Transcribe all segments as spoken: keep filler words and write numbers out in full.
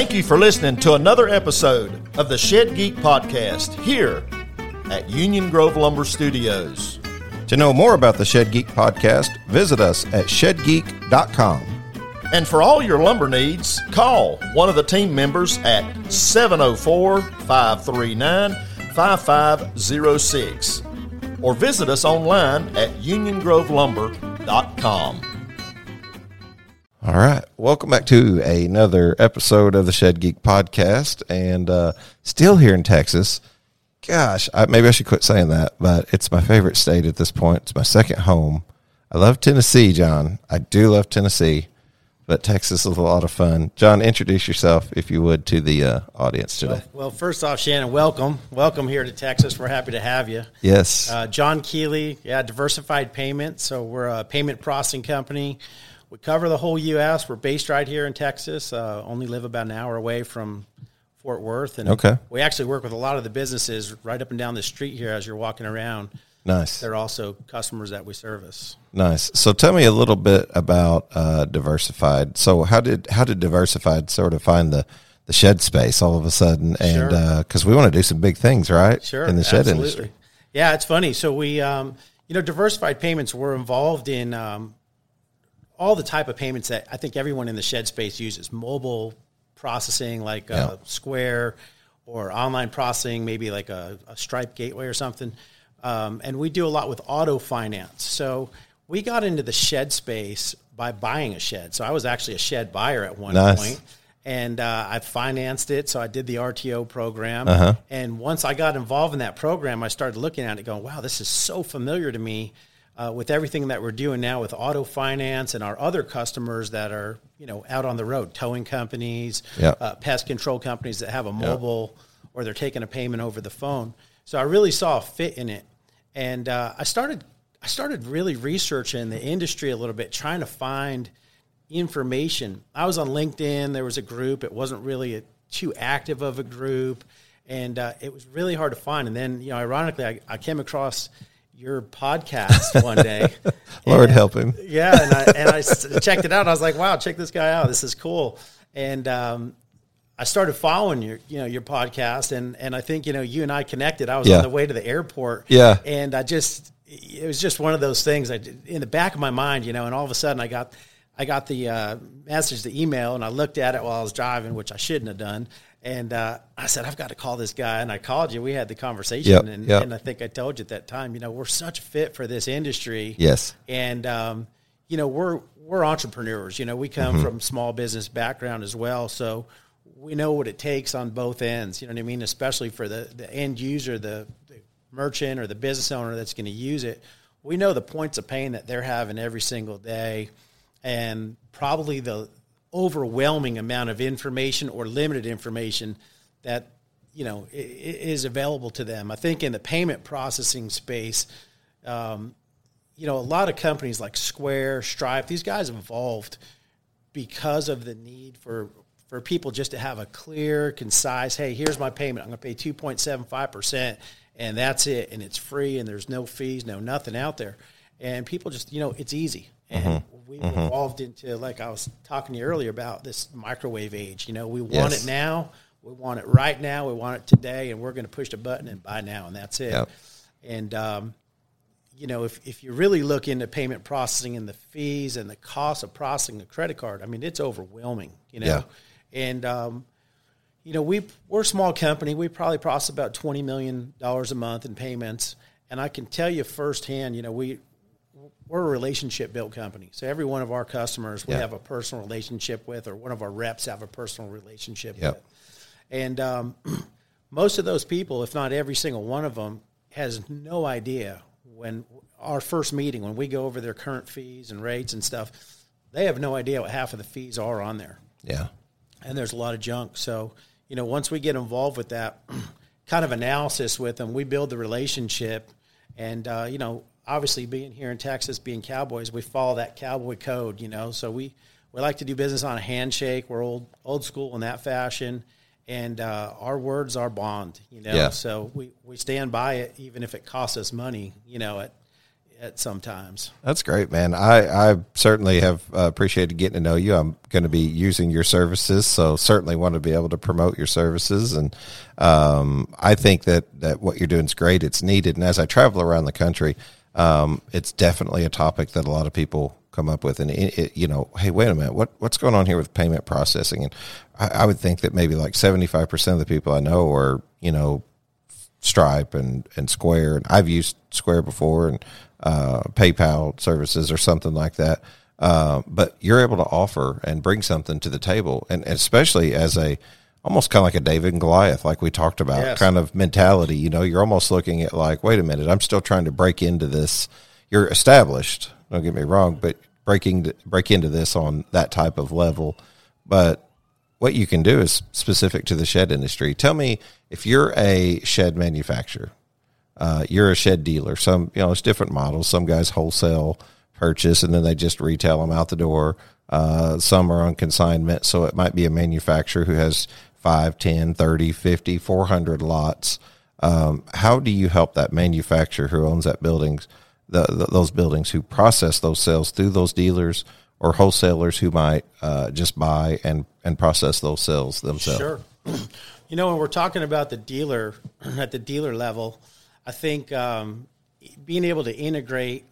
Thank you for listening to another episode of the Shed Geek Podcast here at Union Grove Lumber Studios. To know more about the Shed Geek Podcast, visit us at shed geek dot com. And for all your lumber needs, call one of the team members at seven oh four, five three nine, five five oh six or visit us online at union grove lumber dot com. All right. Welcome back to another episode of the Shed Geek Podcast, and uh, still here in Texas. Gosh, I, maybe I should quit saying that, but it's my favorite state at this point. It's my second home. I love Tennessee, John. I do love Tennessee, but Texas is a lot of fun. John, introduce yourself, if you would, to the uh, audience today. Well, well, first off, Shannon, welcome. Welcome here to Texas. We're happy to have you. Yes. Uh, John Keeley, yeah, Diversified Payments. So we're a payment processing company. We cover the whole U S We're based right here in Texas. Uh, only live about an hour away from Fort Worth. And okay. We actually work with a lot of the businesses right up and down the street here as you're walking around. Nice. They're also customers that we service. Nice. So tell me a little bit about uh, Diversified. So how did how did Diversified sort of find the, the shed space all of a sudden? And because sure. uh, we want to do some big things, right? Sure. In the shed Absolutely. Industry. Yeah, it's funny. So we, um, you know, Diversified Payments, we're involved in um, – all the type of payments that I think everyone in the shed space uses, mobile processing like yeah. uh, Square or online processing, maybe like a, a Stripe gateway or something. Um, and we do a lot with auto finance. So we got into the shed space by buying a shed. So I was actually a shed buyer at one nice. point, and uh, I financed it. So I did the R T O program. Uh-huh. And once I got involved in that program, I started looking at it going, wow, this is so familiar to me. Uh, with everything that we're doing now with auto finance and our other customers that are, you know, out on the road, towing companies, yep. uh, pest control companies that have a mobile yep. or they're taking a payment over the phone. So I really saw a fit in it. And uh, I started I started really researching the industry a little bit, trying to find information. I was on LinkedIn. There was a group. It wasn't really a, too active of a group. And uh, it was really hard to find. And then, you know, ironically, I, I came across your podcast one day. Lord and, help him. Yeah, and I, and I checked it out. I was like, wow, check this guy out. This is cool. And um, I started following your you know, your podcast, and, and I think, you know, you and I connected. I was yeah. on the way to the airport. Yeah. And I just, it was just one of those things I did, in the back of my mind, you know, and all of a sudden I got I got the uh, message, the email, and I looked at it while I was driving, which I shouldn't have done. And uh, I said, I've got to call this guy. And I called you. We had the conversation. Yep, and, yep. and I think I told you at that time, you know, we're such a fit for this industry. Yes. And, um, you know, we're we're entrepreneurs. You know, we come mm-hmm. from small business background as well. So we know what it takes on both ends. You know what I mean? Especially for the, the end user, the, the merchant or the business owner that's going to use it. We know the points of pain that they're having every single day, and probably the overwhelming amount of information or limited information that, you know, is available to them. I think in the payment processing space, um, you know, a lot of companies like Square, Stripe, these guys evolved because of the need for, for people just to have a clear, concise, hey, here's my payment. I'm going to pay two point seven five percent and that's it. And it's free and there's no fees, no nothing out there. And people just, you know, it's easy. And mm-hmm. we've mm-hmm. evolved into, like I was talking to you earlier about, this microwave age. You know, we want yes. it now. We want it right now. We want it today. And we're going to push the button and buy now. And that's it. Yep. And, um, you know, if, if you really look into payment processing and the fees and the cost of processing a credit card, I mean, it's overwhelming, you know. Yeah. And, um, you know, we, we're a small company. We probably process about twenty million dollars a month in payments. And I can tell you firsthand, you know, we – we're a relationship-built company. So every one of our customers we yeah. have a personal relationship with, or one of our reps have a personal relationship yep. with. And um, most of those people, if not every single one of them, has no idea when our first meeting, when we go over their current fees and rates and stuff, they have no idea what half of the fees are on there. Yeah. And there's a lot of junk. So, you know, once we get involved with that kind of analysis with them, we build the relationship and, uh, you know, obviously, being here in Texas, being cowboys, we follow that cowboy code, you know. So we, we like to do business on a handshake. We're old old school in that fashion, and uh, our words are bond, you know. Yeah. So we, we stand by it, even if it costs us money, you know. At at sometimes. That's great, man. I, I certainly have uh, appreciated getting to know you. I'm going to be using your services, so certainly want to be able to promote your services. And um, I think that, that what you're doing is great. It's needed. And as I travel around the country, um, it's definitely a topic that a lot of people come up with. And, it, it, you know, hey, wait a minute, what what's going on here with payment processing? And I, I would think that maybe like seventy-five percent of the people I know are, you know, Stripe and, and Square, and I've used Square before, and uh, PayPal services or something like that. Uh, but you're able to offer and bring something to the table, and especially as a almost kind of like a David and Goliath, like we talked about, yes. kind of mentality. You know, you're almost looking at like, wait a minute, I'm still trying to break into this. You're established, don't get me wrong, but breaking break into this on that type of level, but. What you can do is specific to the shed industry. Tell me, if you're a shed manufacturer, uh, you're a shed dealer. Some, you know, it's different models. Some guys wholesale purchase, and then they just retail them out the door. Uh, some are on consignment, so it might be a manufacturer who has five, ten, thirty, fifty, four hundred lots. Um, how do you help that manufacturer who owns that buildings, the, the, those buildings, who process those sales through those dealers or wholesalers who might uh, just buy and, and process those sales themselves? Sure. You know, when we're talking about the dealer, at the dealer level, I think um, being able to integrate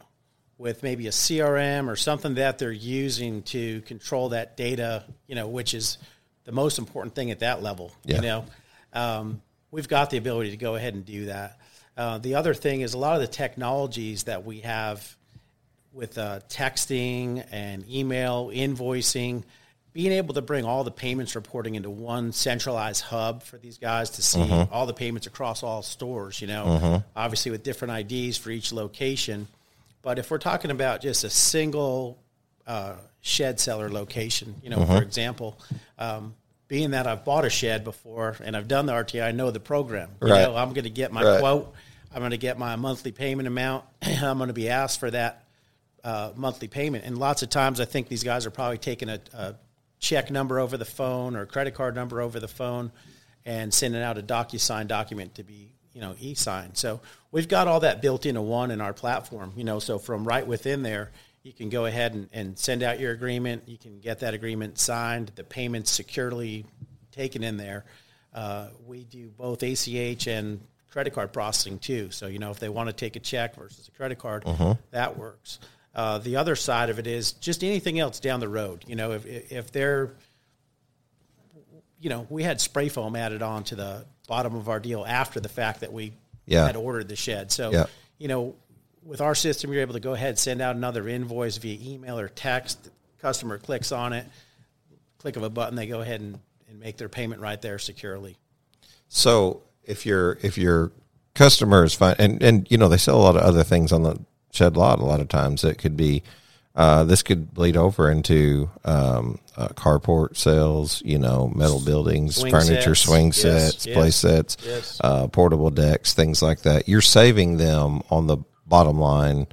with maybe a C R M or something that they're using to control that data, you know, which is the most important thing at that level, yeah. you know. Um, we've got the ability to go ahead and do that. Uh, the other thing is a lot of the technologies that we have with uh, texting and email, invoicing, being able to bring all the payments reporting into one centralized hub for these guys to see mm-hmm. all the payments across all stores, you know, mm-hmm. obviously with different I Ds for each location. But if we're talking about just a single uh, shed seller location, you know, mm-hmm. for example, um, being that I've bought a shed before and I've done the R T O, I know the program. You right. know, I'm going to get my right. quote. I'm going to get my monthly payment amount. I'm going to be asked for that Uh, monthly payment. And lots of times I think these guys are probably taking a, a check number over the phone or a credit card number over the phone and sending out a DocuSign document to be, you know, e-signed. So we've got all that built into one in our platform, you know, so from right within there, you can go ahead and, and send out your agreement. You can get that agreement signed, the payment's securely taken in there. Uh, we do both A C H and credit card processing too. So, you know, if they want to take a check versus a credit card, uh-huh. that works. Uh, the other side of it is just anything else down the road. You know, if if they're, you know, we had spray foam added on to the bottom of our deal after the fact that we yeah. had ordered the shed. So, yeah. you know, with our system, you're able to go ahead and send out another invoice via email or text. The customer clicks on it, click of a button, they go ahead and, and make their payment right there securely. So if your if your customer is fine, and, and, you know, they sell a lot of other things on the shed lot a lot of times. It could be uh this could bleed over into um uh, carport sales, you know, metal buildings, swing furniture sets, swing yes, sets yes, play sets yes. uh portable decks, things like that. You're saving them on the bottom line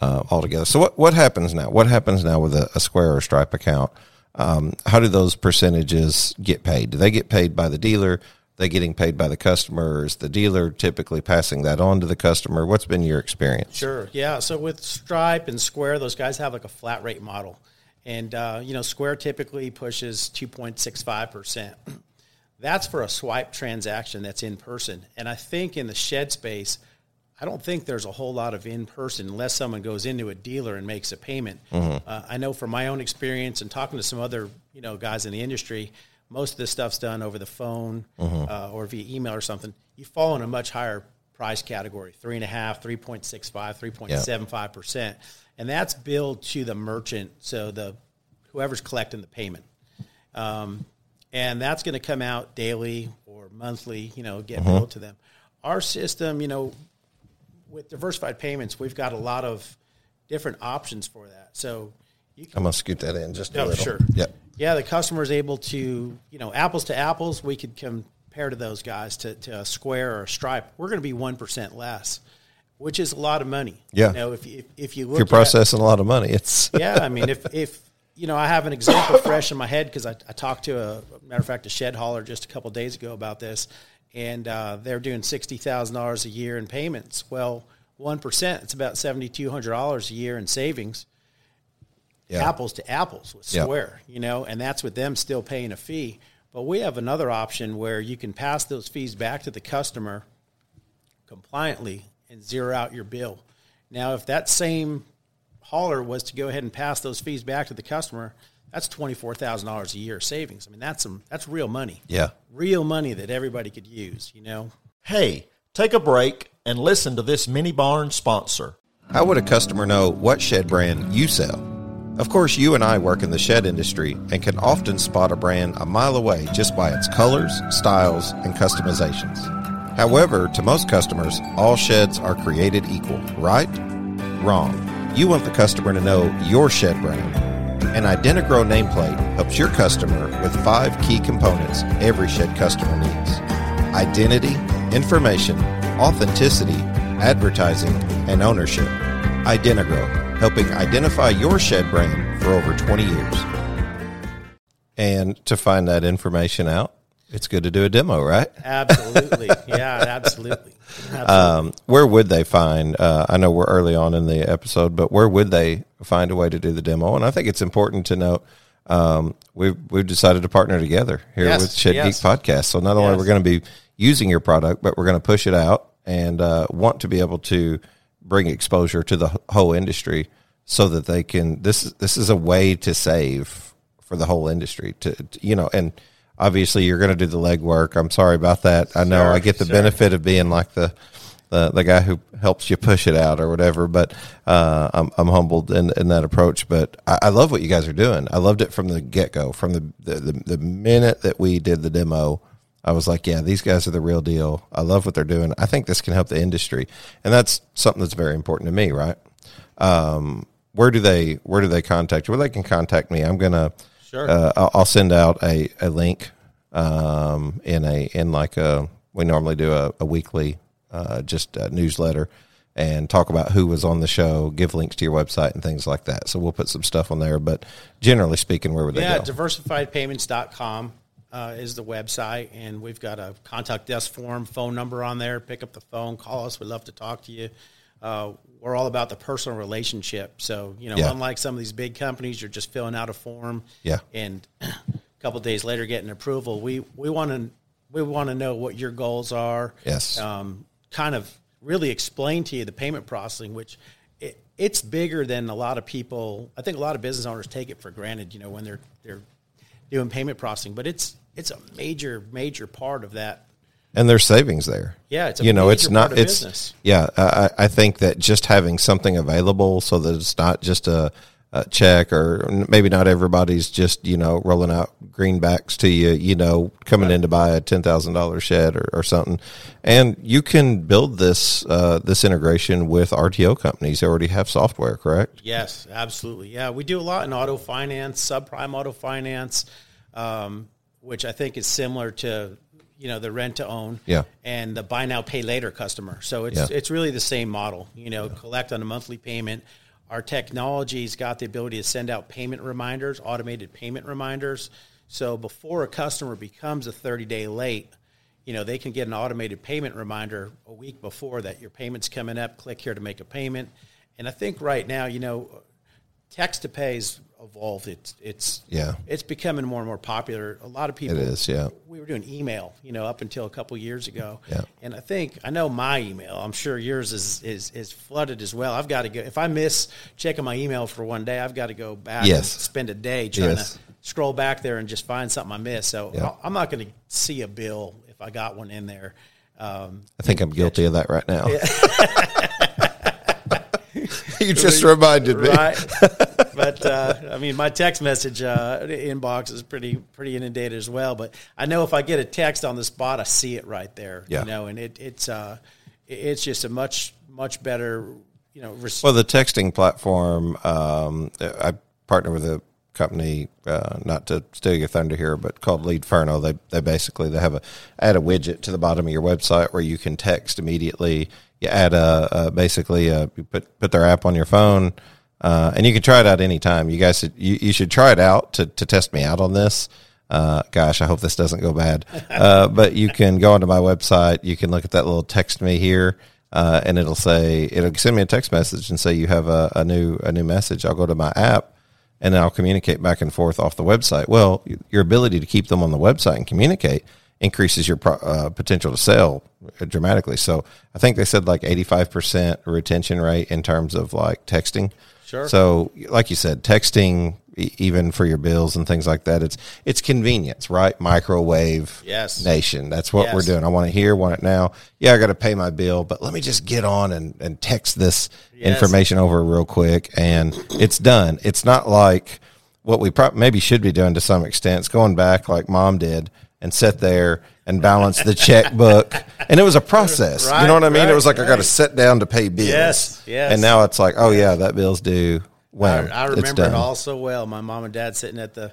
uh altogether. So what what happens now what happens now with a, a Square or Stripe account? Um how do those percentages get paid? Do they get paid by the dealer? They getting paid by the customer? Is the dealer typically passing that on to the customer? What's been your experience? Sure, yeah. So with Stripe and Square, those guys have like a flat rate model. And, uh, you know, Square typically pushes two point six five percent. That's for a swipe transaction that's in person. And I think in the shed space, I don't think there's a whole lot of in person unless someone goes into a dealer and makes a payment. Mm-hmm. Uh, I know from my own experience and talking to some other, you know, guys in the industry, most of this stuff's done over the phone mm-hmm. uh, or via email or something. You fall in a much higher price category, three point five, three point six five, three point seven five percent. Yep. And that's billed to the merchant, so the whoever's collecting the payment. Um, and that's going to come out daily or monthly, you know, get mm-hmm. billed to them. Our system, you know, with Diversified Payments, we've got a lot of different options for that. So you can, I'm going to scoot that in just oh, a little. Sure. Yep. Yeah, the customer is able to, you know, apples to apples, we could compare to those guys, to, to a Square or a Stripe. We're going to be one percent less, which is a lot of money. Yeah. You know, if, if, if you look if you're processing at, a lot of money, it's... Yeah, I mean, if, if you know, I have an example fresh in my head because I, I talked to, a, a matter of fact, a shed hauler just a couple of days ago about this, and uh, they're doing sixty thousand dollars a year in payments. Well, one percent, it's about seven thousand two hundred dollars a year in savings, yeah. apples to apples with Square, yeah. you know, and that's with them still paying a fee. But we have another option where you can pass those fees back to the customer compliantly and zero out your bill. Now, if that same hauler was to go ahead and pass those fees back to the customer, that's twenty-four thousand dollars a year savings. I mean, that's some that's real money. Yeah. Real money that everybody could use, you know. Hey, take a break and listen to this Mini Barn sponsor. How would a customer know what shed brand you sell? Of course, you and I work in the shed industry and can often spot a brand a mile away just by its colors, styles, and customizations. However, to most customers, all sheds are created equal, right? Wrong. You want the customer to know your shed brand. An Identigro nameplate helps your customer with five key components every shed customer needs: identity, information, authenticity, advertising, and ownership. Identigro, helping identify your shed brand for over twenty years. And to find that information out, it's good to do a demo, right? Absolutely. Yeah, absolutely. absolutely. Um, where would they find, uh, I know we're early on in the episode, but where would they find a way to do the demo? And I think it's important to note um, we've, we've decided to partner together here yes, with Shed yes. Geek Podcast. So not only yes. we're going to be using your product, but we're going to push it out and uh, want to be able to bring exposure to the whole industry so that they can, this, this is a way to save for the whole industry to, to you know, and obviously, you're going to do the legwork. I'm sorry about that. I know sure, I get the sure. benefit of being like the, the the guy who helps you push it out or whatever, but uh, I'm I'm humbled in, in that approach. But I, I love what you guys are doing. I loved it from the get-go. From the, the, the minute that we did the demo, I was like, yeah, these guys are the real deal. I love what they're doing. I think this can help the industry. And that's something that's very important to me, right? Um, where do they where do they contact you? Well, they can contact me. I'm going to... Sure. Uh, I'll send out a, a link um, in a in like a we normally do a, a weekly uh, just a newsletter and talk about who was on the show, give links to your website and things like that. So we'll put some stuff on there. But generally speaking, where would they yeah, go? Yeah, diversified payments dot com uh, is the website, and we've got a contact us form, phone number on there. Pick up the phone, call us. We'd love to talk to you. Uh, we're all about the personal relationship. So, you know, yeah. unlike some of these big companies, you're just filling out a form yeah. and a couple of days later getting approval. We, we want to, we want to know what your goals are. Yes. Um, kind of really explain to you the payment processing, which it, it's bigger than a lot of people. I think a lot of business owners take it for granted, you know, when they're, they're doing payment processing, but it's, it's a major, major part of that. And there's savings there. Yeah, it's a you know, it's not it's business. yeah. I, I think that just having something available so that it's not just a, a check, or maybe not everybody's just you know rolling out greenbacks to you. You know, coming right. in to buy a ten thousand dollar shed or, or something, and you can build this uh, this integration with R T O companies that already have software. Correct? Yes, absolutely. Yeah, we do a lot in auto finance, subprime auto finance, um, which I think is similar to. You know, the rent to own yeah. and the buy now, pay later customer. So it's yeah. it's really the same model, you know, yeah. collect on a monthly payment. Our technology's got the ability to send out payment reminders, automated payment reminders. So before a customer becomes a thirty-day late, you know, they can get an automated payment reminder a week before that your payment's coming up. Click here to make a payment. And I think right now, you know, text to pay's evolved. It's it's yeah. It's becoming more and more popular. A lot of people. It is. Yeah. We were doing email, you know, up until a couple years ago. Yeah. And I think I know my email. I'm sure yours is is is flooded as well. I've got to go. If I miss checking my email for one day, I've got to go back. Yes. And spend a day trying yes. to scroll back there and just find something I missed. So yeah. I'm not going to see a bill if I got one in there. Um, I think I'm guilty you. of that right now. Yeah. You just reminded me. Right. But, uh, I mean, my text message uh, inbox is pretty pretty inundated as well. But I know if I get a text on the spot, I see it right there, yeah. you know, and it, it's uh, it's just a much, much better, you know. Res- well, the texting platform, um, I partner with a company, uh, not to steal your thunder here, but called Leadferno. They they basically they have a add a widget to the bottom of your website where you can text immediately. You add a, a basically a, you put, put their app on your phone. Uh, and you can try it out any time. You guys should, you, you should try it out to, to test me out on this. Uh, gosh, I hope this doesn't go bad. Uh, but you can go onto my website. You can look at that little text me here. uh, and it'll say, it'll send me a text message and say you have a, a new a new message. I'll go to my app and I'll communicate back and forth off the website. Well, your ability to keep them on the website and communicate increases your uh, potential to sell dramatically. So I think they said like eighty-five percent retention rate in terms of like texting. Sure. So like you said, texting, e- even for your bills and things like that, it's it's convenience, right? Microwave yes. nation. That's what yes. we're doing. I want it here, want it now. Yeah, I got to pay my bill, but let me just get on and, and text this yes. information over real quick, and it's done. It's not like what we pro- maybe should be doing to some extent. It's going back like Mom did and sit there and balance the checkbook. And it was a process. Right, you know what I mean? Right, it was like, right. I got to sit down to pay bills. Yes, yes. And now it's like, oh, yeah, that bill's due. Wow, I, I remember it all so well. My mom and dad sitting at the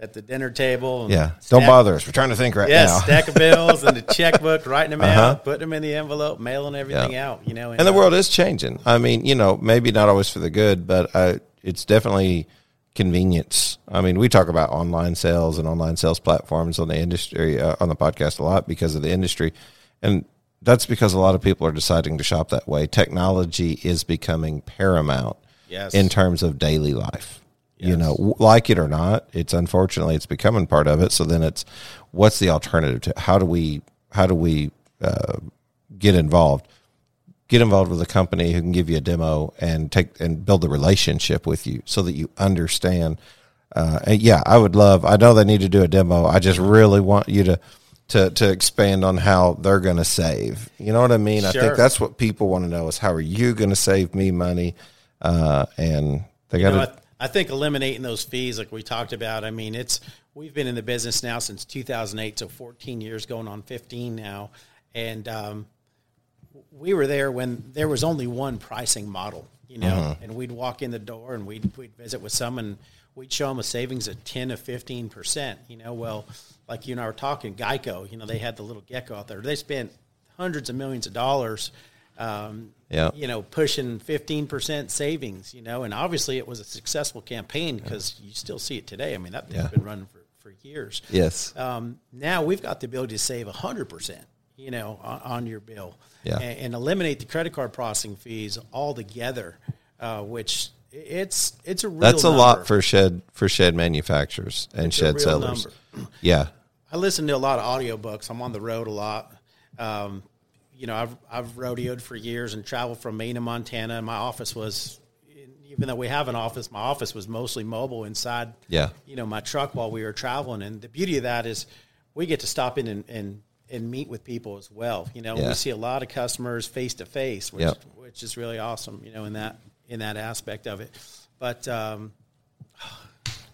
at the dinner table. And yeah, stack, don't bother us. We're trying to think right yes, now. Yes, stack of bills and the checkbook, writing them uh-huh. out, putting them in the envelope, mailing everything yeah. out. You know, and, and the uh, world is changing. I mean, you know, maybe not always for the good, but I, it's definitely – convenience. I mean, we talk about online sales and online sales platforms on the industry, uh, on the podcast a lot because of the industry. And that's because a lot of people are deciding to shop that way. Technology is becoming paramount yes. in terms of daily life. Yes. You know, like it or not, it's unfortunately it's becoming part of it. So then it's, what's the alternative to how do we, how do we uh, get involved? Get involved with a company who can give you a demo and take and build a relationship with you so that you understand. Uh, yeah, I would love, I know they need to do a demo. I just really want you to, to, to expand on how they're going to save. You know what I mean? Sure. I think that's what people want to know is how are you going to save me money? Uh, and they got to, you know, I, I think eliminating those fees, like we talked about, I mean, it's, we've been in the business now since two thousand eight. So fourteen years going on fifteen now. And, um, we were there when there was only one pricing model, you know, uh-huh. and we'd walk in the door and we'd, we'd visit with someone. We'd show them a savings of ten to fifteen percent, you know. Well, like you and I were talking, Geico, you know, they had the little gecko out there. They spent hundreds of millions of dollars, um, yeah. you know, pushing fifteen percent savings, you know. And obviously it was a successful campaign because yeah. you still see it today. I mean, that thing's yeah. been running for, for years. Yes. Um, now we've got the ability to save one hundred percent. You know, on your bill yeah. and, and eliminate the credit card processing fees altogether, uh, which it's it's a real That's a number. lot for shed for shed manufacturers and it's shed sellers. Number. Yeah. I listen to a lot of audiobooks. I'm on the road a lot. Um, you know, I've I've rodeoed for years and traveled from Maine to Montana, and my office was, even though we have an office, my office was mostly mobile inside yeah. you know, my truck while we were traveling. And the beauty of that is we get to stop in and, and and meet with people as well. You know, yeah. we see a lot of customers face to face, which yep. which is really awesome, you know, in that, in that aspect of it. But, um,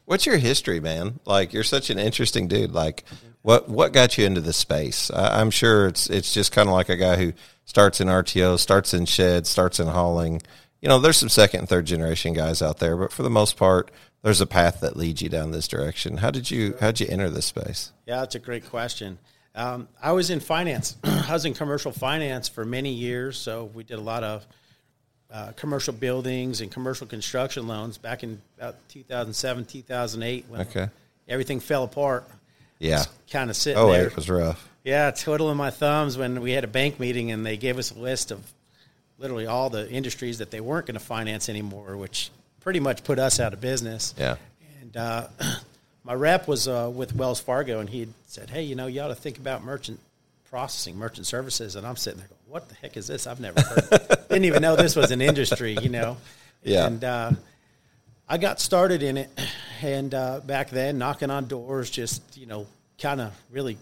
what's your history, man? Like, you're such an interesting dude. Like what, what got you into this space? I, I'm sure it's, it's just kind of like a guy who starts in R T O, starts in shed, starts in hauling. You know, there's some second and third generation guys out there, but for the most part, there's a path that leads you down this direction. How did you, how'd you enter this space? Yeah, that's a great question. Um, I was in finance. I was in commercial finance for many years, so we did a lot of uh, commercial buildings and commercial construction loans back in about two thousand seven, two thousand eight when okay. everything fell apart. Yeah. Kind of sitting oh, there. Oh, it was rough. Yeah, twiddling my thumbs when we had a bank meeting and they gave us a list of literally all the industries that they weren't going to finance anymore, which pretty much put us out of business. Yeah. And uh my rep was uh, with Wells Fargo, and he had said, hey, you know, you ought to think about merchant processing, merchant services. And I'm sitting there going, what the heck is this? I've never heard of it. Didn't even know this was an industry, you know. Yeah. And uh, I got started in it, and uh, back then, knocking on doors, just, you know, kind of really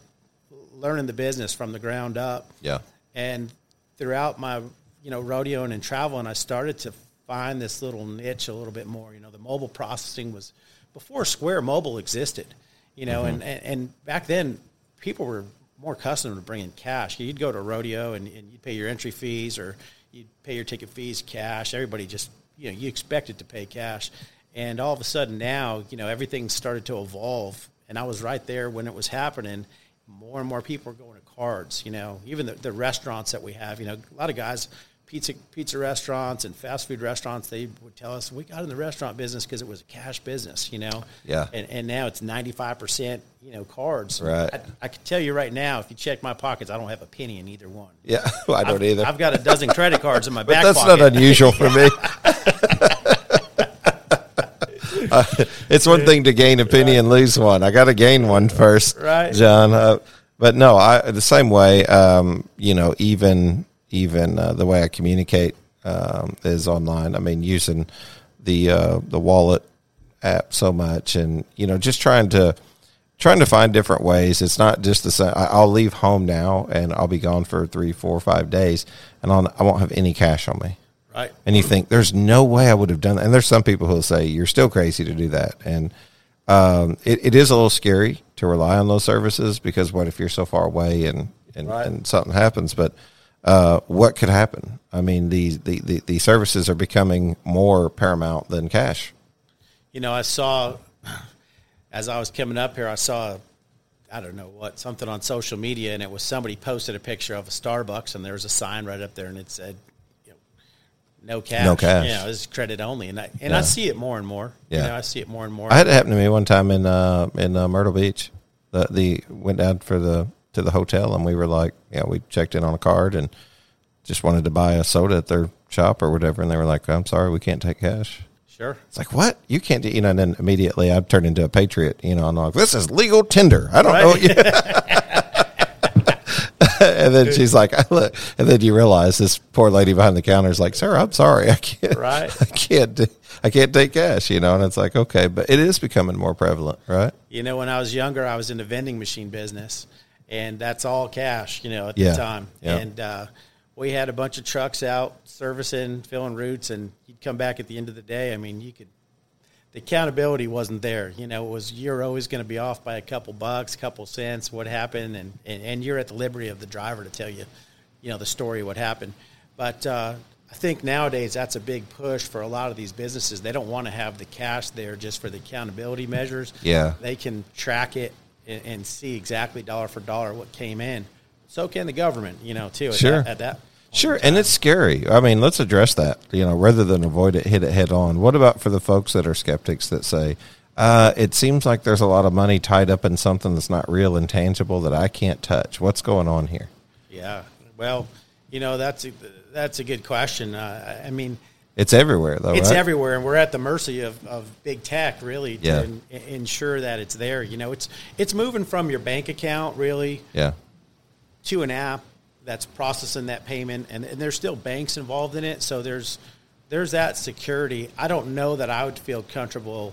learning the business from the ground up. Yeah. And throughout my, you know, rodeoing and traveling, I started to find this little niche a little bit more. You know, the mobile processing was – before Square Mobile existed, you know, mm-hmm. and, and, and back then people were more accustomed to bringing cash. You'd go to a rodeo and, and you'd pay your entry fees or you'd pay your ticket fees cash. Everybody just, you know, you expected to pay cash. And all of a sudden now, you know, everything started to evolve. And I was right there when it was happening. More and more people were going to cards, you know, even the, the restaurants that we have, you know, a lot of guys pizza pizza restaurants and fast food restaurants, they would tell us, we got in the restaurant business because it was a cash business, you know? Yeah. And, and now it's ninety-five percent, you know, cards. Right. I, I can tell you right now, if you check my pockets, I don't have a penny in either one. Yeah, well, I don't I've, either. I've got a dozen credit cards in my back that's pocket. That's not unusual for me. Uh, it's one thing to gain a penny right. and lose one. I got to gain one first, right. John. Uh, but no, I the same way. Um, you know, even even uh, the way I communicate um, is online. I mean, using the uh, the wallet app so much, and you know, just trying to trying to find different ways. It's not just the same. I'll leave home now, and I'll be gone for three, four, five days, and I'll, I won't have any cash on me. Right. And you think, there's no way I would have done that. And there's some people who will say, you're still crazy to do that. And um, it, it is a little scary to rely on those services because what if you're so far away and, and, right. and something happens? But uh, what could happen? I mean, the, the, the, the services are becoming more paramount than cash. You know, I saw, as I was coming up here, I saw, I don't know what, something on social media, and it was somebody posted a picture of a Starbucks, and there was a sign right up there, and it said, No cash. No cash. Yeah, you know, it's credit only, and I and yeah. I see it more and more. Yeah, you know, I see it more and more. I had it happen to me one time in uh, in uh, Myrtle Beach. The the went down for the to the hotel, and we were like, yeah, we checked in on a card and just wanted to buy a soda at their shop or whatever, and they were like, I'm sorry, we can't take cash. Sure. It's like, what? You can't do, you know? And then immediately I turned into a patriot, you know, and I'm like, this is legal tender. I don't right. know. Yeah. And then she's like, I look, and then you realize this poor lady behind the counter is like, sir, I'm sorry. I can't, right. I can't, I can't take cash, you know? And it's like, okay, but it is becoming more prevalent, right? You know, when I was younger, I was in the vending machine business, and that's all cash, you know, at yeah. the time. Yeah. And, uh, we had a bunch of trucks out servicing, filling routes, and you'd come back at the end of the day. I mean, you could, the accountability wasn't there. You know, it was, you're always going to be off by a couple bucks, couple cents, what happened, and, and, and you're at the liberty of the driver to tell you, you know, the story, what happened. But uh, I think nowadays that's a big push for a lot of these businesses. They don't want to have the cash there just for the accountability measures. Yeah. They can track it and, and see exactly dollar for dollar what came in. So can the government, you know, too. At sure. That, at that Sure, and it's scary. I mean, let's address that, you know, rather than avoid it, hit it head on. What about for the folks that are skeptics that say, uh, it seems like there's a lot of money tied up in something that's not real and tangible that I can't touch? What's going on here? Yeah, well, you know, that's a, that's a good question. Uh, I mean, it's everywhere, though, It's right? everywhere, and we're at the mercy of, of big tech, really, to yeah. in, ensure that it's there. You know, it's it's moving from your bank account, really, yeah, to an app that's processing that payment, and, and there's still banks involved in it, so there's there's that security. I don't know that I would feel comfortable,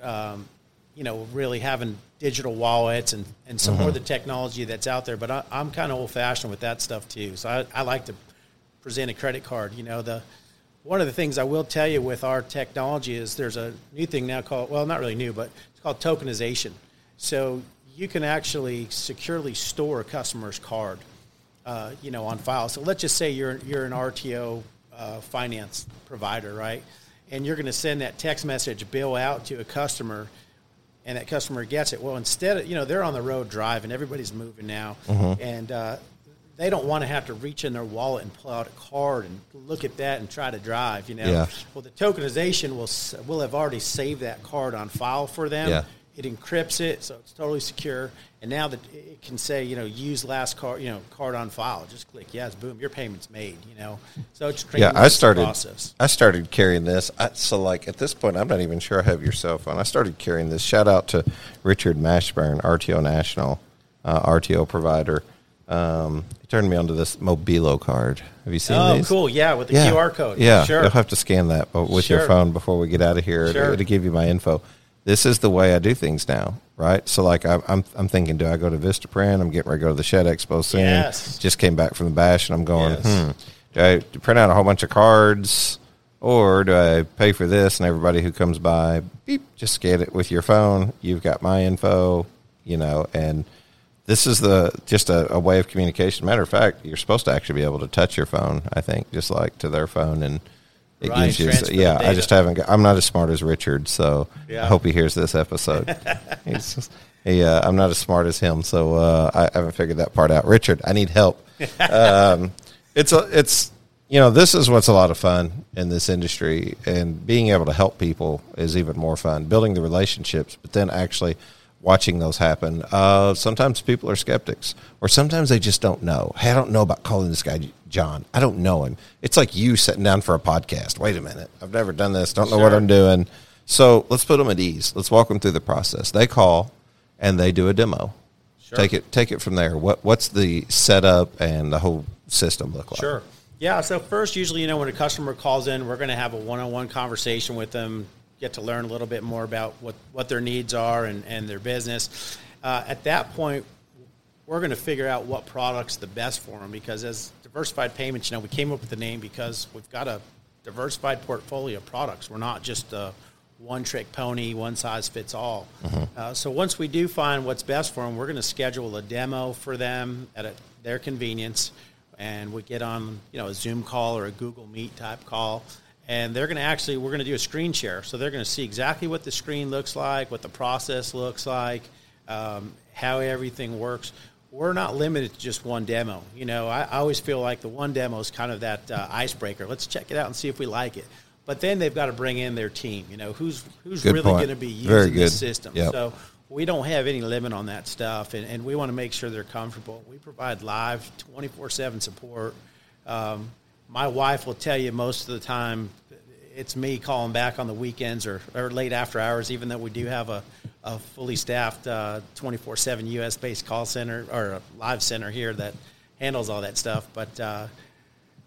um, you know, really having digital wallets and, and some mm-hmm. more of the technology that's out there, but I, I'm kind of old-fashioned with that stuff too, so I, I like to present a credit card. You know, the one of the things I will tell you with our technology is there's a new thing now called, well, not really new, but it's called tokenization. So you can actually securely store a customer's card. Uh, you know, on file. So let's just say you're you're an R T O uh, finance provider, right? And you're going to send that text message bill out to a customer, and that customer gets it. Well, instead of, you know, they're on the road driving, everybody's moving now, mm-hmm. and uh, they don't want to have to reach in their wallet and pull out a card and look at that and try to drive, you know. Yeah. Well, the tokenization will will have already saved that card on file for them. Yeah. It encrypts it, so it's totally secure. And now that it can say, you know, use last card, you know, card on file. Just click yes, boom, your payment's made. You know, so it's yeah. I started. Process. I started carrying this. I, so like at this point, I'm not even sure I have your cell phone. I started carrying this. Shout out to Richard Mashburn, R T O National, uh, R T O provider. Um, he turned me onto this Mobilo card. Have you seen oh, these? Oh, cool. Yeah, with the yeah. Q R code. Yeah, sure. You'll have to scan that with sure. your phone before we get out of here sure. to, to give you my info. This is the way I do things now, right? So, like, I'm I'm, I'm thinking, do I go to Vistaprint? I'm getting ready to go to the Shed Expo soon. Yes. Just came back from the bash, and I'm going, yes. hmm, do I print out a whole bunch of cards, or do I pay for this? And everybody who comes by, beep, just scan it with your phone. You've got my info, you know, and this is the just a, a way of communication. Matter of fact, you're supposed to actually be able to touch your phone, I think, just like to their phone and It right, gives you, yeah, I just haven't got, I'm not as smart as Richard, so yeah. I hope he hears this episode. He's just, he, uh, I'm not as smart as him, so uh, I haven't figured that part out. Richard, I need help. Um, it's a, it's you know, this is what's a lot of fun in this industry, and being able to help people is even more fun, building the relationships, but then actually watching those happen. Uh, sometimes people are skeptics, or sometimes they just don't know. Hey, I don't know about calling this guy John. I don't know him. It's like you sitting down for a podcast. Wait a minute. I've never done this. Don't know sure. what I'm doing. So let's put them at ease. Let's walk them through the process. They call and they do a demo. Sure. Take it, take it from there. What, what's the setup and the whole system look like? Sure. Yeah. So first, usually, you know, when a customer calls in, we're going to have a one-on-one conversation with them, get to learn a little bit more about what, what their needs are and, and their business. Uh, at that point, we're going to figure out what product's the best for them, because as Diversified Payments, you know, we came up with the name because we've got a diversified portfolio of products. We're not just a one-trick pony, one size fits all. Mm-hmm. Uh, so once we do find what's best for them, we're going to schedule a demo for them at a, their convenience, and we get on, you know, a Zoom call or a Google Meet type call, and they're going to actually, we're going to do a screen share. So they're going to see exactly what the screen looks like, what the process looks like, um, how everything works. We're not limited to just one demo. You know, I, I always feel like the one demo is kind of that uh, icebreaker. Let's check it out and see if we like it. But then they've got to bring in their team. You know, who's who's good really going to be using this system. Yep. So we don't have any limit on that stuff, and, and we want to make sure they're comfortable. We provide live twenty-four seven support. Um, my wife will tell you most of the time it's me calling back on the weekends or, or late after hours, even though we do have a, a fully staffed uh, twenty-four seven U S-based call center or a live center here that handles all that stuff. But uh,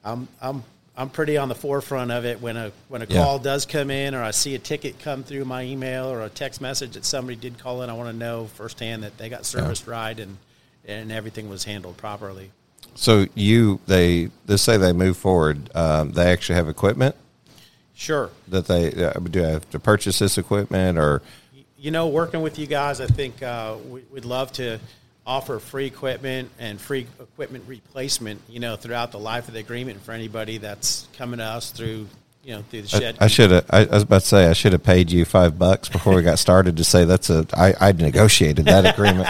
I'm I'm – I'm pretty on the forefront of it when a when a yeah. call does come in, or I see a ticket come through my email or a text message that somebody did call in. I want to know firsthand that they got serviced yeah. right and, and everything was handled properly. So you, they, let's say they move forward. Um, they actually have equipment? Sure. That they, do I have to purchase this equipment or? You know, working with you guys, I think uh, we, we'd love to offer free equipment and free equipment replacement, you know, throughout the life of the agreement for anybody that's coming to us through, you know, through the shed. I, I should have, I, I was about to say, I should have paid you five bucks before we got started to say that's a, I, I negotiated that agreement.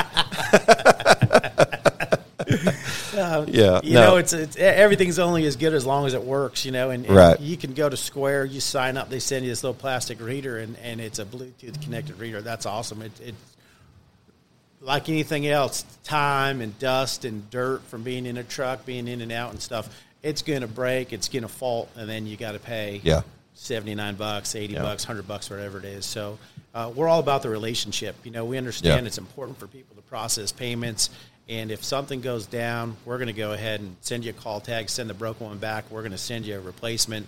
um, yeah. You no. know, it's, it's, everything's only as good as long as it works, you know, and, and right. you can go to Square, you sign up, they send you this little plastic reader, and, and it's a Bluetooth connected reader. That's awesome. It, it's, like anything else, time and dust and dirt from being in a truck, being in and out and stuff, it's going to break, it's going to fault, and then you got to pay yeah. seventy-nine bucks, eighty yeah. bucks, one hundred bucks, whatever it is. So uh, we're all about the relationship. You know, we understand yeah. it's important for people to process payments, and if something goes down, we're going to go ahead and send you a call tag, send the broken one back. We're going to send you a replacement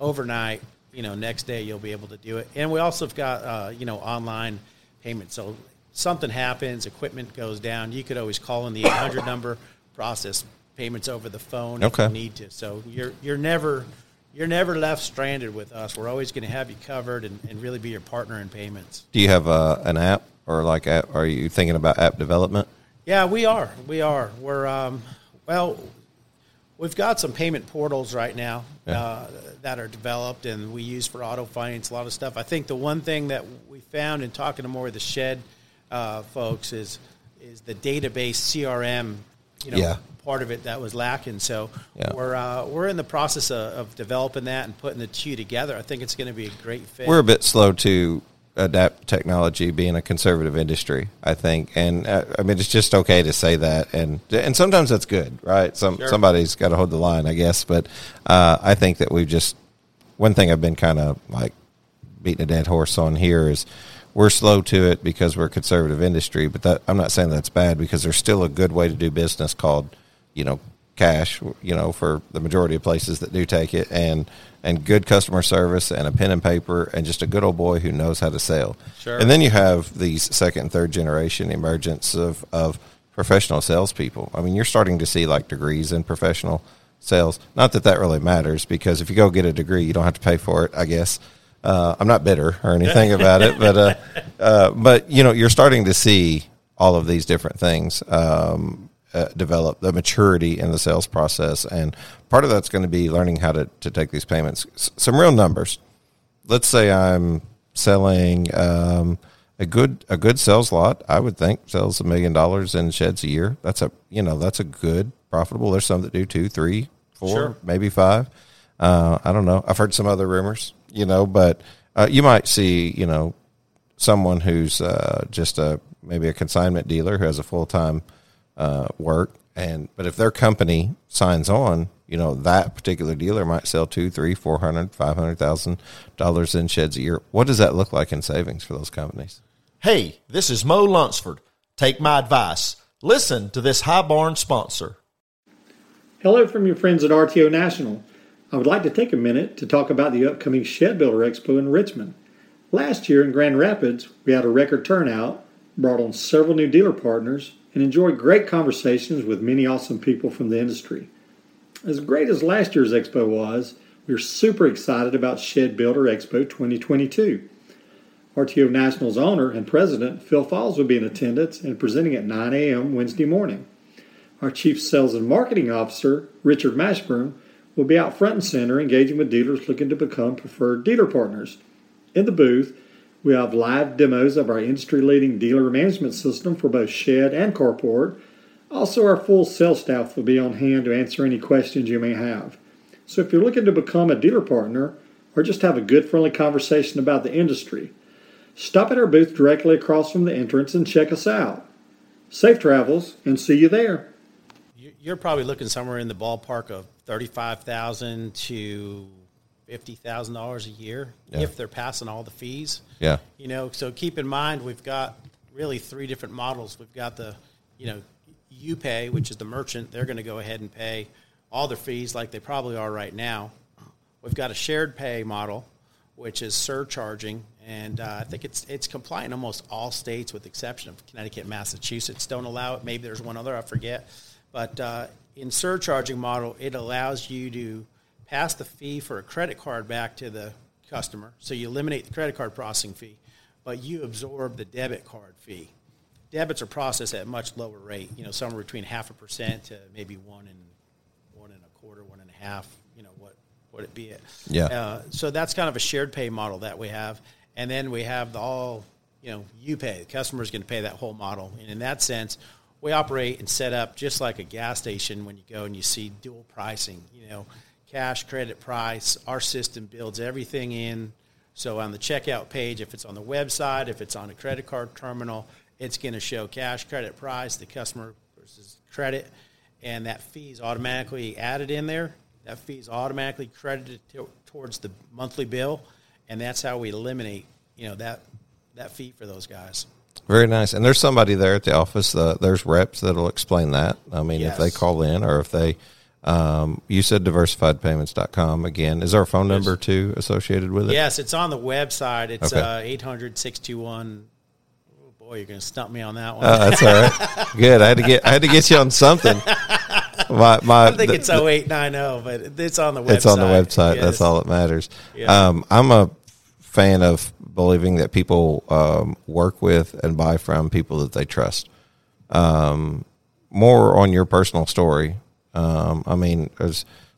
overnight. You know, next day you'll be able to do it. And we also have got, uh, you know, online payments. So something happens, equipment goes down, you could always call in the eight hundred number, process payments over the phone okay. if you need to. So you're you're never you're never left stranded with us. We're always going to have you covered and, and really be your partner in payments. Do you have uh, an app or like app, are you thinking about app development? Yeah, we are. We are. We're um, well, we've got some payment portals right now yeah. uh, that are developed and we use for auto finance, a lot of stuff. I think the one thing that we found in talking to more of the Shed Uh, folks is is the database C R M, you know, yeah. part of it that was lacking. So yeah. we're uh, we're in the process of, of developing that and putting the two together. I think it's going to be a great fit. We're a bit slow to adapt technology, being a conservative industry, I think. And uh, I mean, it's just okay to say that, and and sometimes that's good, right? Some sure. somebody's got to hold the line, I guess. But uh, I think that we've just one thing I've been kind of like beating a dead horse on here is, we're slow to it because we're a conservative industry, but that, I'm not saying that's bad because there's still a good way to do business called, you know, cash, you know, for the majority of places that do take it, and, and good customer service and a pen and paper and just a good old boy who knows how to sell. Sure. And then you have these second and third generation emergence of, of professional salespeople. I mean, you're starting to see like degrees in professional sales. Not that that really matters because if you go get a degree, you don't have to pay for it, I guess. Uh, I'm not bitter or anything about it, but, uh, uh, but you know, you're starting to see all of these different things um, uh, develop, the maturity in the sales process. And part of that's going to be learning how to, to take these payments. S- some real numbers. Let's say I'm selling um, a good, a good sales lot, I would think, sells a million dollars in sheds a year. That's a, you know, that's a good profitable. There's some that do two, three, four, sure. maybe five. Uh, I don't know. I've heard some other rumors, you know, but uh, you might see, you know, someone who's uh, just a maybe a consignment dealer who has a full time uh, work, and but if their company signs on, you know, that particular dealer might sell two, three, four hundred, five hundred thousand dollars in sheds a year. What does that look like in savings for those companies? Hey, this is Mo Lunsford. Take my advice. Listen to this High Barn sponsor. Hello from your friends at R T O National. I would like to take a minute to talk about the upcoming Shed Builder Expo in Richmond. Last year in Grand Rapids, we had a record turnout, brought on several new dealer partners, and enjoyed great conversations with many awesome people from the industry. As great as last year's expo was, we're super excited about Shed Builder Expo twenty twenty-two. R T O National's owner and president, Phil Falls, will be in attendance and presenting at nine a.m. Wednesday morning. Our chief sales and marketing officer, Richard Mashburn, will be out front and center engaging with dealers looking to become preferred dealer partners. In the booth, we have live demos of our industry-leading dealer management system for both shed and carport. Also, our full sales staff will be on hand to answer any questions you may have. So if you're looking to become a dealer partner or just have a good, friendly conversation about the industry, stop at our booth directly across from the entrance and check us out. Safe travels, and see you there. You're probably looking somewhere in the ballpark of thirty-five thousand dollars to fifty thousand dollars a year, yeah, if they're passing all the fees. Yeah. You know, so keep in mind we've got really three different models. We've got the, you know, you pay, which is the merchant. They're going to go ahead and pay all their fees like they probably are right now. We've got a shared pay model, which is surcharging, and uh, I think it's it's compliant in almost all states with the exception of Connecticut, Massachusetts don't allow it. Maybe there's one other, I forget. But uh, in surcharging model, it allows you to pass the fee for a credit card back to the customer, so you eliminate the credit card processing fee, but you absorb the debit card fee. Debits are processed at a much lower rate, you know, somewhere between half a percent to maybe one and one and a quarter, one and a half, you know, what would it be at? Yeah. Uh, so that's kind of a shared pay model that we have. And then we have the all, you know, you pay. The customer is going to pay that whole model. And in that sense, we operate and set up just like a gas station when you go and you see dual pricing, you know, cash, credit, price. Our system builds everything in. So on the checkout page, if it's on the website, if it's on a credit card terminal, it's going to show cash, credit, price, the customer versus credit, and that fee is automatically added in there. That fee is automatically credited t- towards the monthly bill, and that's how we eliminate, you know, that that fee for those guys. Very nice. And there's somebody there at the office. Uh, there's reps that'll explain that. I mean, yes. If they call in or if they, um, you said diversified payments dot com again. Is there a phone number there's, too associated with it? Yes, it's on the website. It's okay. uh, eight hundred, six two one. Boy, you're going to stump me on that one. Oh, that's all right. Good. I had to get I had to get you on something. My, my, I think the, it's oh eight nine oh, but it's on the website. It's on the website. Yes. That's all that matters. Yeah. Um, I'm a fan of believing that people um, work with and buy from people that they trust. Um, more on your personal story. Um, I mean,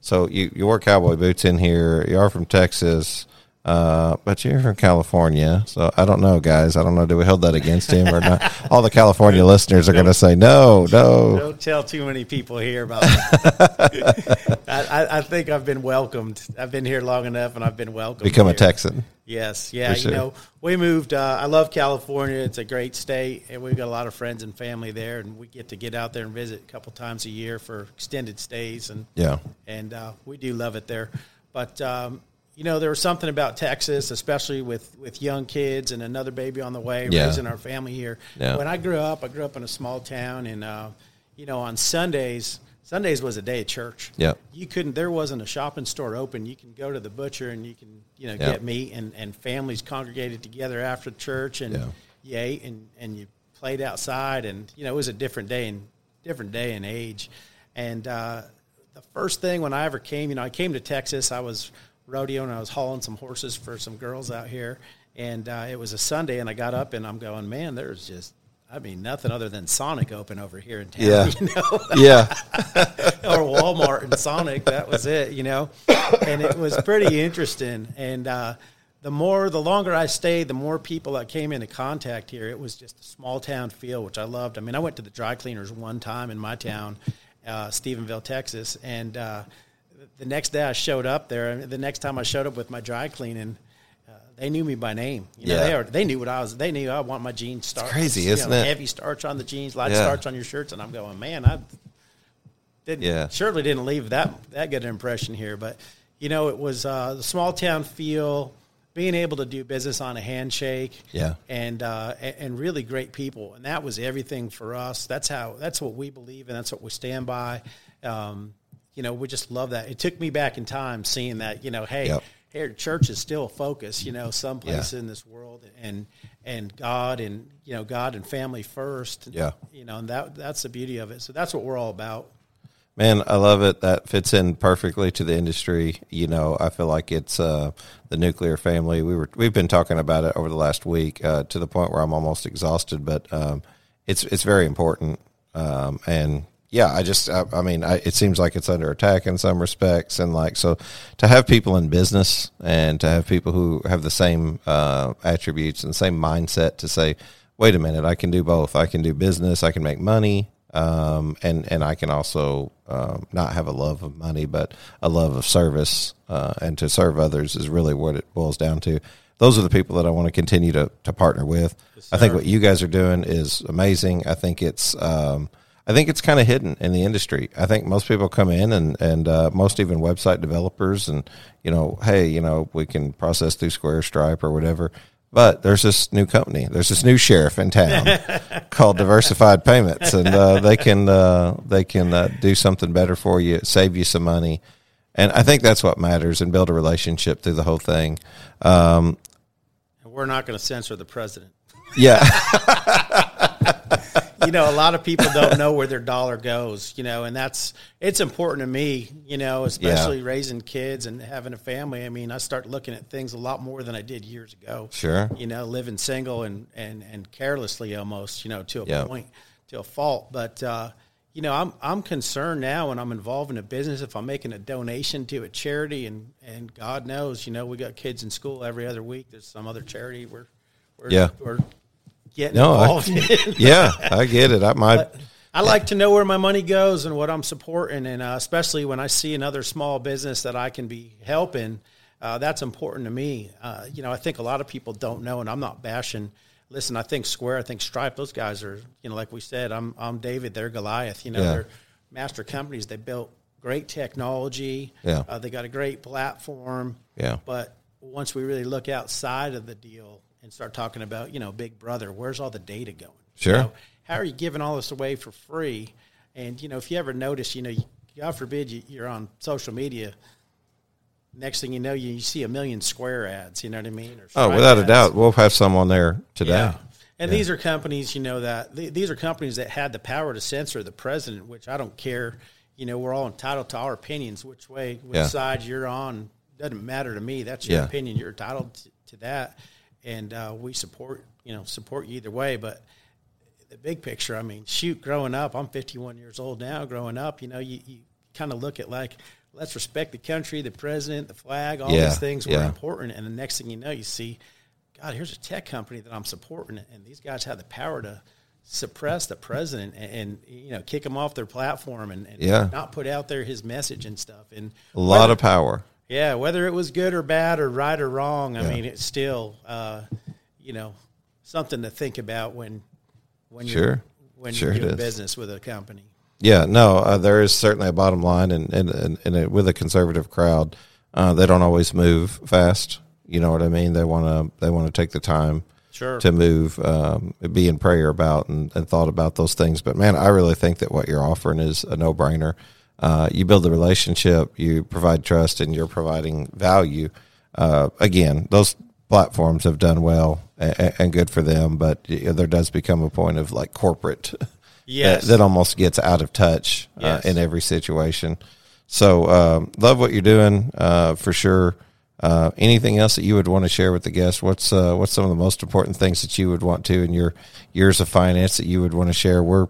so you, you wore cowboy boots in here. You are from Texas. Uh, but you're from California, so I don't know, guys. I don't know. Do we hold that against him or not? All the California listeners are going to say, no, no. Don't tell too many people here about that. I, I think I've been welcomed. I've been here long enough, and I've been welcomed. Become here. A Texan. Yes. Yeah, sure. You know, we moved. Uh, I love California. It's a great state, and we've got a lot of friends and family there, and we get to get out there and visit a couple times a year for extended stays. And, yeah. And uh, we do love it there. But, um you know, there was something about Texas, especially with, with young kids and another baby on the way, yeah, raising our family here. Yeah. When I grew up, I grew up in a small town, and, uh, you know, on Sundays, Sundays was a day of church. Yeah. You couldn't, there wasn't a shopping store open. You can go to the butcher and you can, you know, yeah, get meat, and, and families congregated together after church, and yeah, you ate and, and you played outside, and, you know, it was a different day and different day and age. And uh, the first thing when I ever came, you know, I came to Texas, I was rodeo, and I was hauling some horses for some girls out here, and uh, it was a Sunday, and I got up and I'm going, man, there's just, I mean, nothing other than Sonic open over here in town, yeah, you know? Yeah. Or Walmart and Sonic, that was it, you know? And it was pretty interesting, and uh, the more, the longer I stayed, the more people that came into contact here. It was just a small town feel, which I loved. I mean, I went to the dry cleaners one time in my town, uh, Stephenville, Texas, and uh, the next day I showed up there. The next time I showed up with my dry cleaning, uh, they knew me by name. You know, yeah. They, are, they knew what I was. They knew I want my jeans starch. It's crazy, isn't know, it? Heavy starch on the jeans, light yeah. starch on your shirts. And I'm going, man, I didn't yeah. certainly didn't leave that that good an impression here. But, you know, it was uh, the small town feel, being able to do business on a handshake, yeah, and uh, and really great people, and that was everything for us. That's how that's what we believe, and that's what we stand by. Um, you know, we just love that. It took me back in time seeing that. You know, hey, yep. here, church is still a focus. You know, someplace yeah. in this world, and and God, and you know, God and family first. Yeah, you know, and that that's the beauty of it. So that's what we're all about. Man, I love it. That fits in perfectly to the industry. You know, I feel like it's uh, the nuclear family. We were we've been talking about it over the last week uh, to the point where I'm almost exhausted, but um, it's it's very important. Um, and yeah, I just I, I mean, I, it seems like it's under attack in some respects, and like so to have people in business and to have people who have the same uh, attributes and same mindset to say, wait a minute, I can do both. I can do business. I can make money. Um, and, and I can also, um, not have a love of money, but a love of service, uh, and to serve others is really what it boils down to. Those are the people that I want to continue to, to partner with. Yes, I think what you guys are doing is amazing. I think it's, um, I think it's kind of hidden in the industry. I think most people come in and, and, uh, most even website developers and, you know, hey, you know, we can process through Square, Stripe or whatever. But there's this new company. There's this new sheriff in town called Diversified Payments, and uh, they can uh, they can uh, do something better for you, save you some money, and I think that's what matters, and build a relationship through the whole thing. Um, and we're not going to censor the president. Yeah. You know, a lot of people don't know where their dollar goes, you know, and that's, it's important to me, you know, especially yeah. raising kids and having a family. I mean, I start looking at things a lot more than I did years ago. Sure. You know, living single and, and, and carelessly almost, you know, to a yep. point, to a fault. But, uh, you know, I'm, I'm concerned now when I'm involved in a business, if I'm making a donation to a charity and, and God knows, you know, we got kids in school every other week. There's some other charity we're, we're, yeah. we're Get no, involved I, in. Yeah, I get it. I might. But I like to know where my money goes and what I'm supporting, and uh, especially when I see another small business that I can be helping, uh, that's important to me. Uh, you know, I think a lot of people don't know, and I'm not bashing. Listen, I think Square, I think Stripe, those guys are, you know, like we said, I'm I'm David, they're Goliath. You know, yeah. they're master companies. They built great technology. Yeah, uh, they got a great platform. Yeah, but once we really look outside of the deal and start talking about, you know, Big Brother, where's all the data going? Sure. You know, how are you giving all this away for free? And, you know, if you ever notice, you know, God forbid you, you're on social media, next thing you know, you, you see a million Square ads, you know what I mean? Or oh, without ads. a doubt. We'll have some on there today. Yeah. And yeah. these are companies, you know, that th- these are companies that had the power to censor the president, which I don't care. You know, we're all entitled to our opinions, which way, which yeah. side you're on, doesn't matter to me. That's your yeah. opinion. You're entitled to, to that. And uh, we support, you know, support you either way. But the big picture, I mean, shoot, growing up, I'm fifty-one years old now. Growing up, you know, you, you kind of look at like, let's respect the country, the president, the flag, all yeah, these things were yeah. important. And the next thing you know, you see, God, here's a tech company that I'm supporting, and these guys have the power to suppress the president and, and you know, kick him off their platform and, and yeah. not put out there his message and stuff. And a lot whether, of power. Yeah, whether it was good or bad or right or wrong, I yeah. mean, it's still, uh, you know, something to think about when when sure. you're, when sure you're doing business with a company. Yeah, no, uh, there is certainly a bottom line, and, and, and, and with a conservative crowd, uh, they don't always move fast. You know what I mean? They want to they want to take the time sure. to move, um, be in prayer about and, and thought about those things. But, man, I really think that what you're offering is a no-brainer. Uh, you build the relationship, you provide trust, and you're providing value. Uh, again, those platforms have done well and, and good for them, but you know, there does become a point of like corporate yes. that, that almost gets out of touch yes. uh, in every situation. So um, love what you're doing uh, for sure. Uh, anything else that you would want to share with the guests? What's uh, what's some of the most important things that you would want to in your years of finance that you would want to share? We're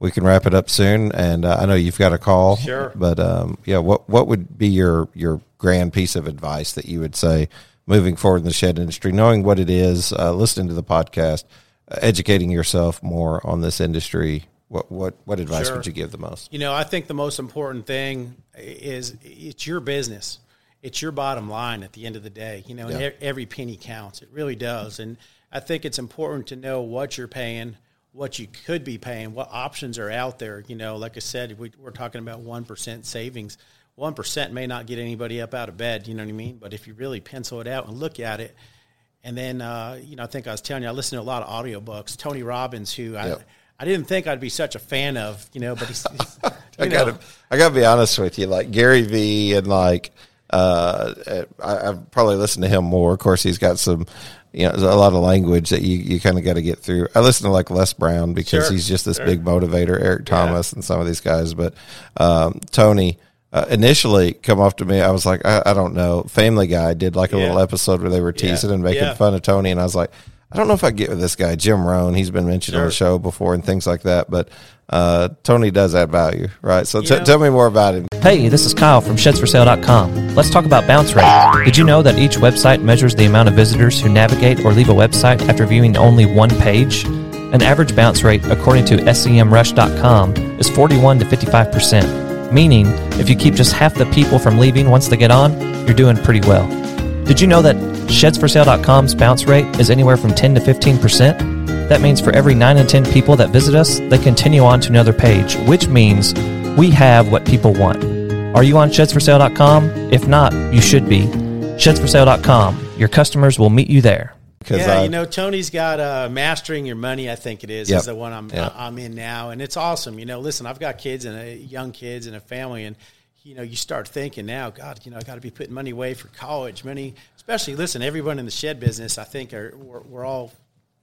We can wrap it up soon, and uh, I know you've got a call. Sure. But, um, yeah, what what would be your, your grand piece of advice that you would say moving forward in the shed industry, knowing what it is, uh, listening to the podcast, uh, educating yourself more on this industry? What what what advice sure. would you give the most? You know, I think the most important thing is it's your business. It's your bottom line at the end of the day. You know, yeah. and every penny counts. It really does. And I think it's important to know what you're paying, what you could be paying, what options are out there. You know, like I said, we, we're talking about one percent savings. one percent may not get anybody up out of bed, you know what I mean? But if you really pencil it out and look at it, and then, uh, you know, I think I was telling you, I listened to a lot of audiobooks. Tony Robbins, who I, yep. I didn't think I'd be such a fan of, you know, but he's, he's you I gotta, know. I gotta be honest with you, like Gary Vee and like, Uh, I, I've probably listened to him more. Of course, he's got some, you know, a lot of language that you, you kind of got to get through. I listen to like Les Brown because sure, he's just this sure. big motivator, Eric Thomas yeah. and some of these guys. But um, Tony uh, initially come up to me. I was like, I, I don't know. Family Guy did like a yeah. little episode where they were teasing yeah. and making yeah. fun of Tony. And I was like, I don't know if I get with this guy, Jim Rohn. He's been mentioned sure. on the show before and things like that. But uh, Tony does add value, right? So t- tell me more about him. Hey, this is Kyle from Sheds For Sale dot com. Let's talk about bounce rate. Did you know that each website measures the amount of visitors who navigate or leave a website after viewing only one page? An average bounce rate, according to S E M Rush dot com, is forty-one to fifty-five percent, meaning if you keep just half the people from leaving once they get on, you're doing pretty well. Did you know that Sheds For Sale dot com's bounce rate is anywhere from ten to fifteen percent? That means for every nine and ten people that visit us, they continue on to another page, which means we have what people want. Are you on Sheds For Sale dot com? If not, you should be. Sheds For Sale dot com. Your customers will meet you there. Yeah, I, you know, Tony's got uh, Mastering Your Money, I think it is, yep, is the one I'm yep. I'm in now. And it's awesome. You know, listen, I've got kids and a, young kids and a family, and you know, you start thinking now, God, you know, I got to be putting money away for college, money, especially, listen, everyone in the shed business, I think, are we're, we're all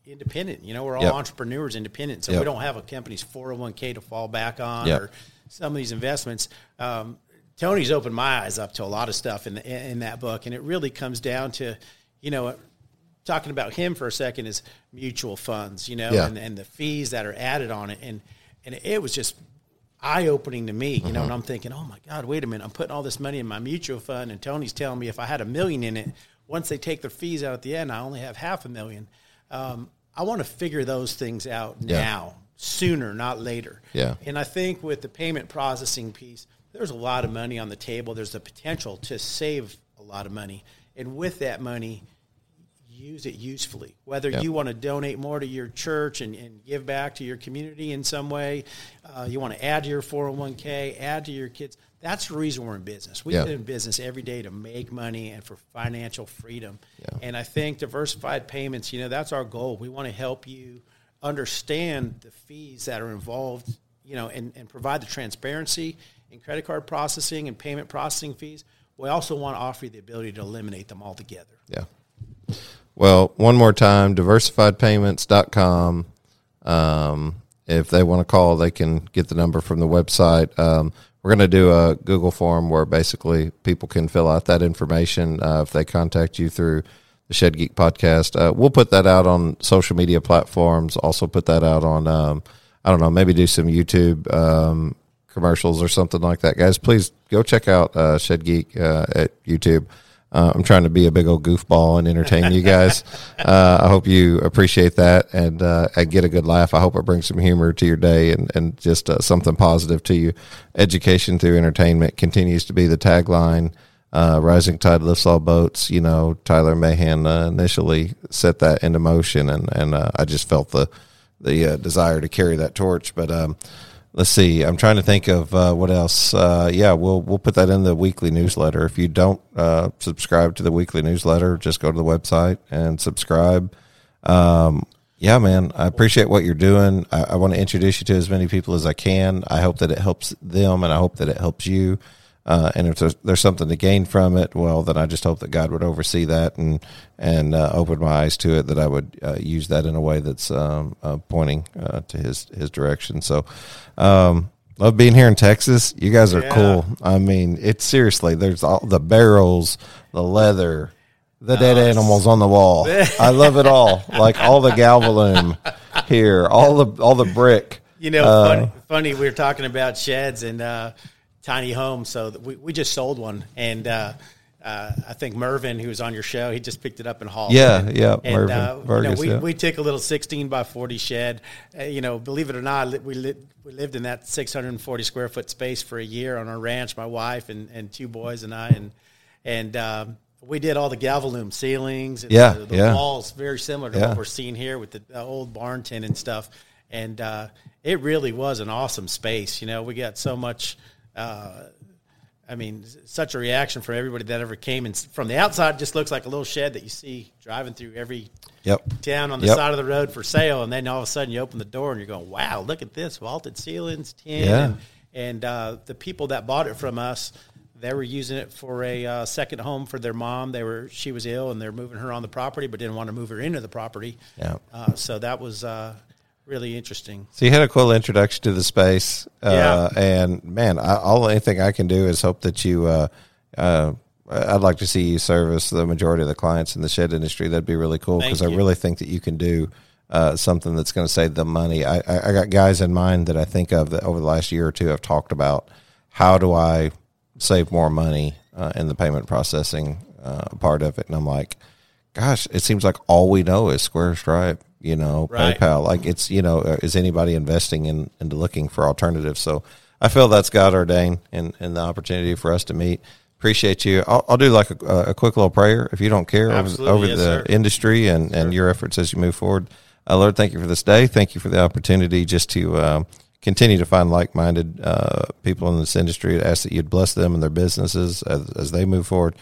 independent. You know, we're all yep. entrepreneurs independent. So yep. we don't have a company's four oh one k to fall back on yep. or some of these investments. Um, Tony's opened my eyes up to a lot of stuff in, the, in that book. And it really comes down to, you know, talking about him for a second is mutual funds, you know, yeah. and, and the fees that are added on it. And, and it was just eye-opening to me, you mm-hmm. know, and I'm thinking, oh, my God, wait a minute. I'm putting all this money in my mutual fund, and Tony's telling me if I had a million in it, once they take their fees out at the end, I only have half a million. Um, I want to figure those things out yeah. now, sooner, not later. Yeah. And I think with the payment processing piece, there's a lot of money on the table. There's the potential to save a lot of money. And with that money, use it usefully, whether yep. you want to donate more to your church and, and give back to your community in some way, uh, you want to add to your four oh one k, add to your kids. That's the reason we're in business. We've yep. been in business every day to make money and for financial freedom. Yep. And I think Diversified Payments, you know, that's our goal. We want to help you understand the fees that are involved, you know, and, and provide the transparency in credit card processing and payment processing fees. We also want to offer you the ability to eliminate them altogether. Yeah. Well, one more time, diversified payments dot com. Um, if they want to call, they can get the number from the website. Um, we're going to do a Google form where basically people can fill out that information uh, if they contact you through the Shed Geek Podcast. Uh, we'll put that out on social media platforms, also put that out on, um, I don't know, maybe do some YouTube um, commercials or something like that. Guys, please go check out uh, Shed Geek uh, at YouTube. Uh, I'm trying to be a big old goofball and entertain you guys. Uh, I hope you appreciate that and uh, and get a good laugh. I hope it brings some humor to your day and, and just uh, something positive to you. Education through entertainment continues to be the tagline. Uh, rising tide lifts all boats. You know, Tyler Mahan uh, initially set that into motion, and, and uh, I just felt the, the uh, desire to carry that torch. But um, let's see. I'm trying to think of uh, what else. Uh, yeah, we'll we'll put that in the weekly newsletter. If you don't uh, subscribe to the weekly newsletter, just go to the website and subscribe. Um, yeah, man, I appreciate what you're doing. I, I want to introduce you to as many people as I can. I hope that it helps them, and I hope that it helps you. Uh, and if there's, there's something to gain from it, well, then I just hope that God would oversee that and and uh, open my eyes to it, that I would uh, use that in a way that's um, uh, pointing uh, to his, his direction. So um, love being here in Texas. You guys are yeah. cool. I mean, it's seriously, there's all the barrels, the leather, the dead oh, animals on the wall. I love it all. Like all the galvalume here, all the, all the brick. You know, uh, funny, funny, we were talking about sheds and, uh, tiny home, so we, we just sold one, and uh Uh, I think Mervin, who was on your show, he just picked it up and hauled yeah, it. Yeah, and, Mervin uh, Vargas, you know, we, yeah. we took a little sixteen by forty shed. Uh, you know, believe it or not, we lived, we lived in that six hundred forty square foot space for a year on our ranch, my wife and, and two boys and I. And and um, we did all the Galvalume ceilings. And yeah, the, the yeah. walls, very similar to yeah. what we're seeing here with the uh, old barn tin and stuff. And uh, it really was an awesome space. You know, we got so much uh, – I mean, such a reaction from everybody that ever came. And from the outside, it just looks like a little shed that you see driving through every yep. town on the yep. side of the road for sale. And then all of a sudden you open the door and you're going, wow, look at this, vaulted ceilings, tin. Yeah. And, and uh, the people that bought it from us, they were using it for a uh, second home for their mom. They were She was ill, and they're moving her on the property, but didn't want to move her into the property. Yeah. Uh, so that was uh, really interesting. So you had a cool introduction to the space, uh, yeah. and man, I, all anything I can do is hope that you. Uh, uh, I'd like to see you service the majority of the clients in the shed industry. That'd be really cool, because I really think that you can do uh, something that's going to save them money. I, I, I got guys in mind that I think of that over the last year or two have talked about how do I save more money uh, in the payment processing uh, part of it, and I'm like, gosh, it seems like all we know is Square, Stripe, you know, right. PayPal. Like, it's, you know, is anybody investing in into looking for alternatives? So I feel that's God ordained and, and the opportunity for us to meet. Appreciate you. I'll, I'll do like a, a quick little prayer, if you don't care, Absolutely. over, over yes, the sir. industry and, sure. and your efforts as you move forward. Uh, Lord, thank you for this day. Thank you for the opportunity just to uh, continue to find like-minded uh, people in this industry. I ask that you'd bless them and their businesses as, as they move forward.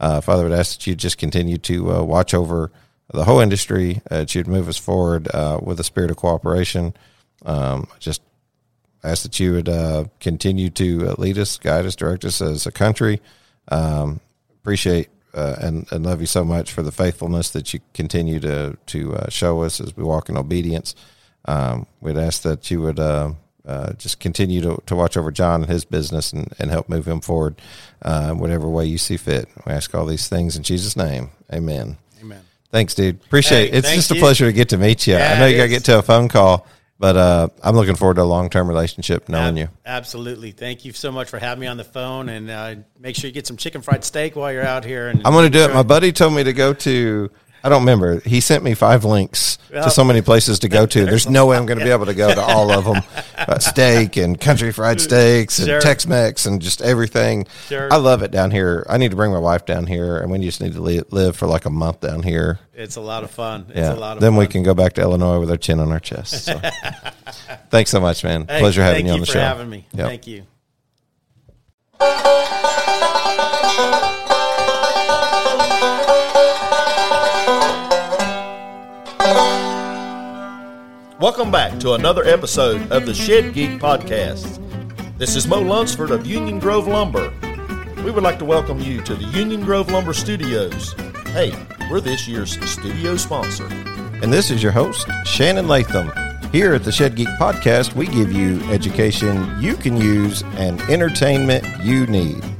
Uh, Father, I would ask that you just continue to uh, watch over the whole industry, uh, that you'd move us forward uh, with a spirit of cooperation. Um, just ask that you would uh, continue to uh, lead us, guide us, direct us as a country. Um, appreciate uh, and, and love you so much for the faithfulness that you continue to, to uh, show us as we walk in obedience. Um, we'd ask that you would uh, uh, just continue to, to watch over John and his business and, and help move him forward uh, whatever way you see fit. We ask all these things in Jesus' name. Amen. Amen. Thanks, dude. Appreciate hey, it. It's just a you. pleasure to get to meet you. Yeah, I know you got to get to a phone call, but uh, I'm looking forward to a long-term relationship knowing Ab- you. Absolutely. Thank you so much for having me on the phone, and uh, make sure you get some chicken fried steak while you're out here. And I'm going to do it. My buddy told me to go to – I don't remember. He sent me five links well, to so many places to go to. There's no way I'm going to be able to go to all of them. Uh, steak and country fried steaks and sure. Tex-Mex and just everything. Sure. I love it down here. I need to bring my wife down here, and we just need to live for like a month down here. It's a lot of fun. It's yeah. a lot of then fun. We can go back to Illinois with our chin on our chest. So. Thanks so much, man. Hey, Pleasure having you on you the show. Thank you for having me. Yep. Thank you. Welcome back to another episode of the Shed Geek Podcast. This is Mo Lunsford of Union Grove Lumber. We would like to welcome you to the Union Grove Lumber Studios. Hey, we're this year's studio sponsor. And this is your host, Shannon Latham. Here at the Shed Geek Podcast, we give you education you can use and entertainment you need.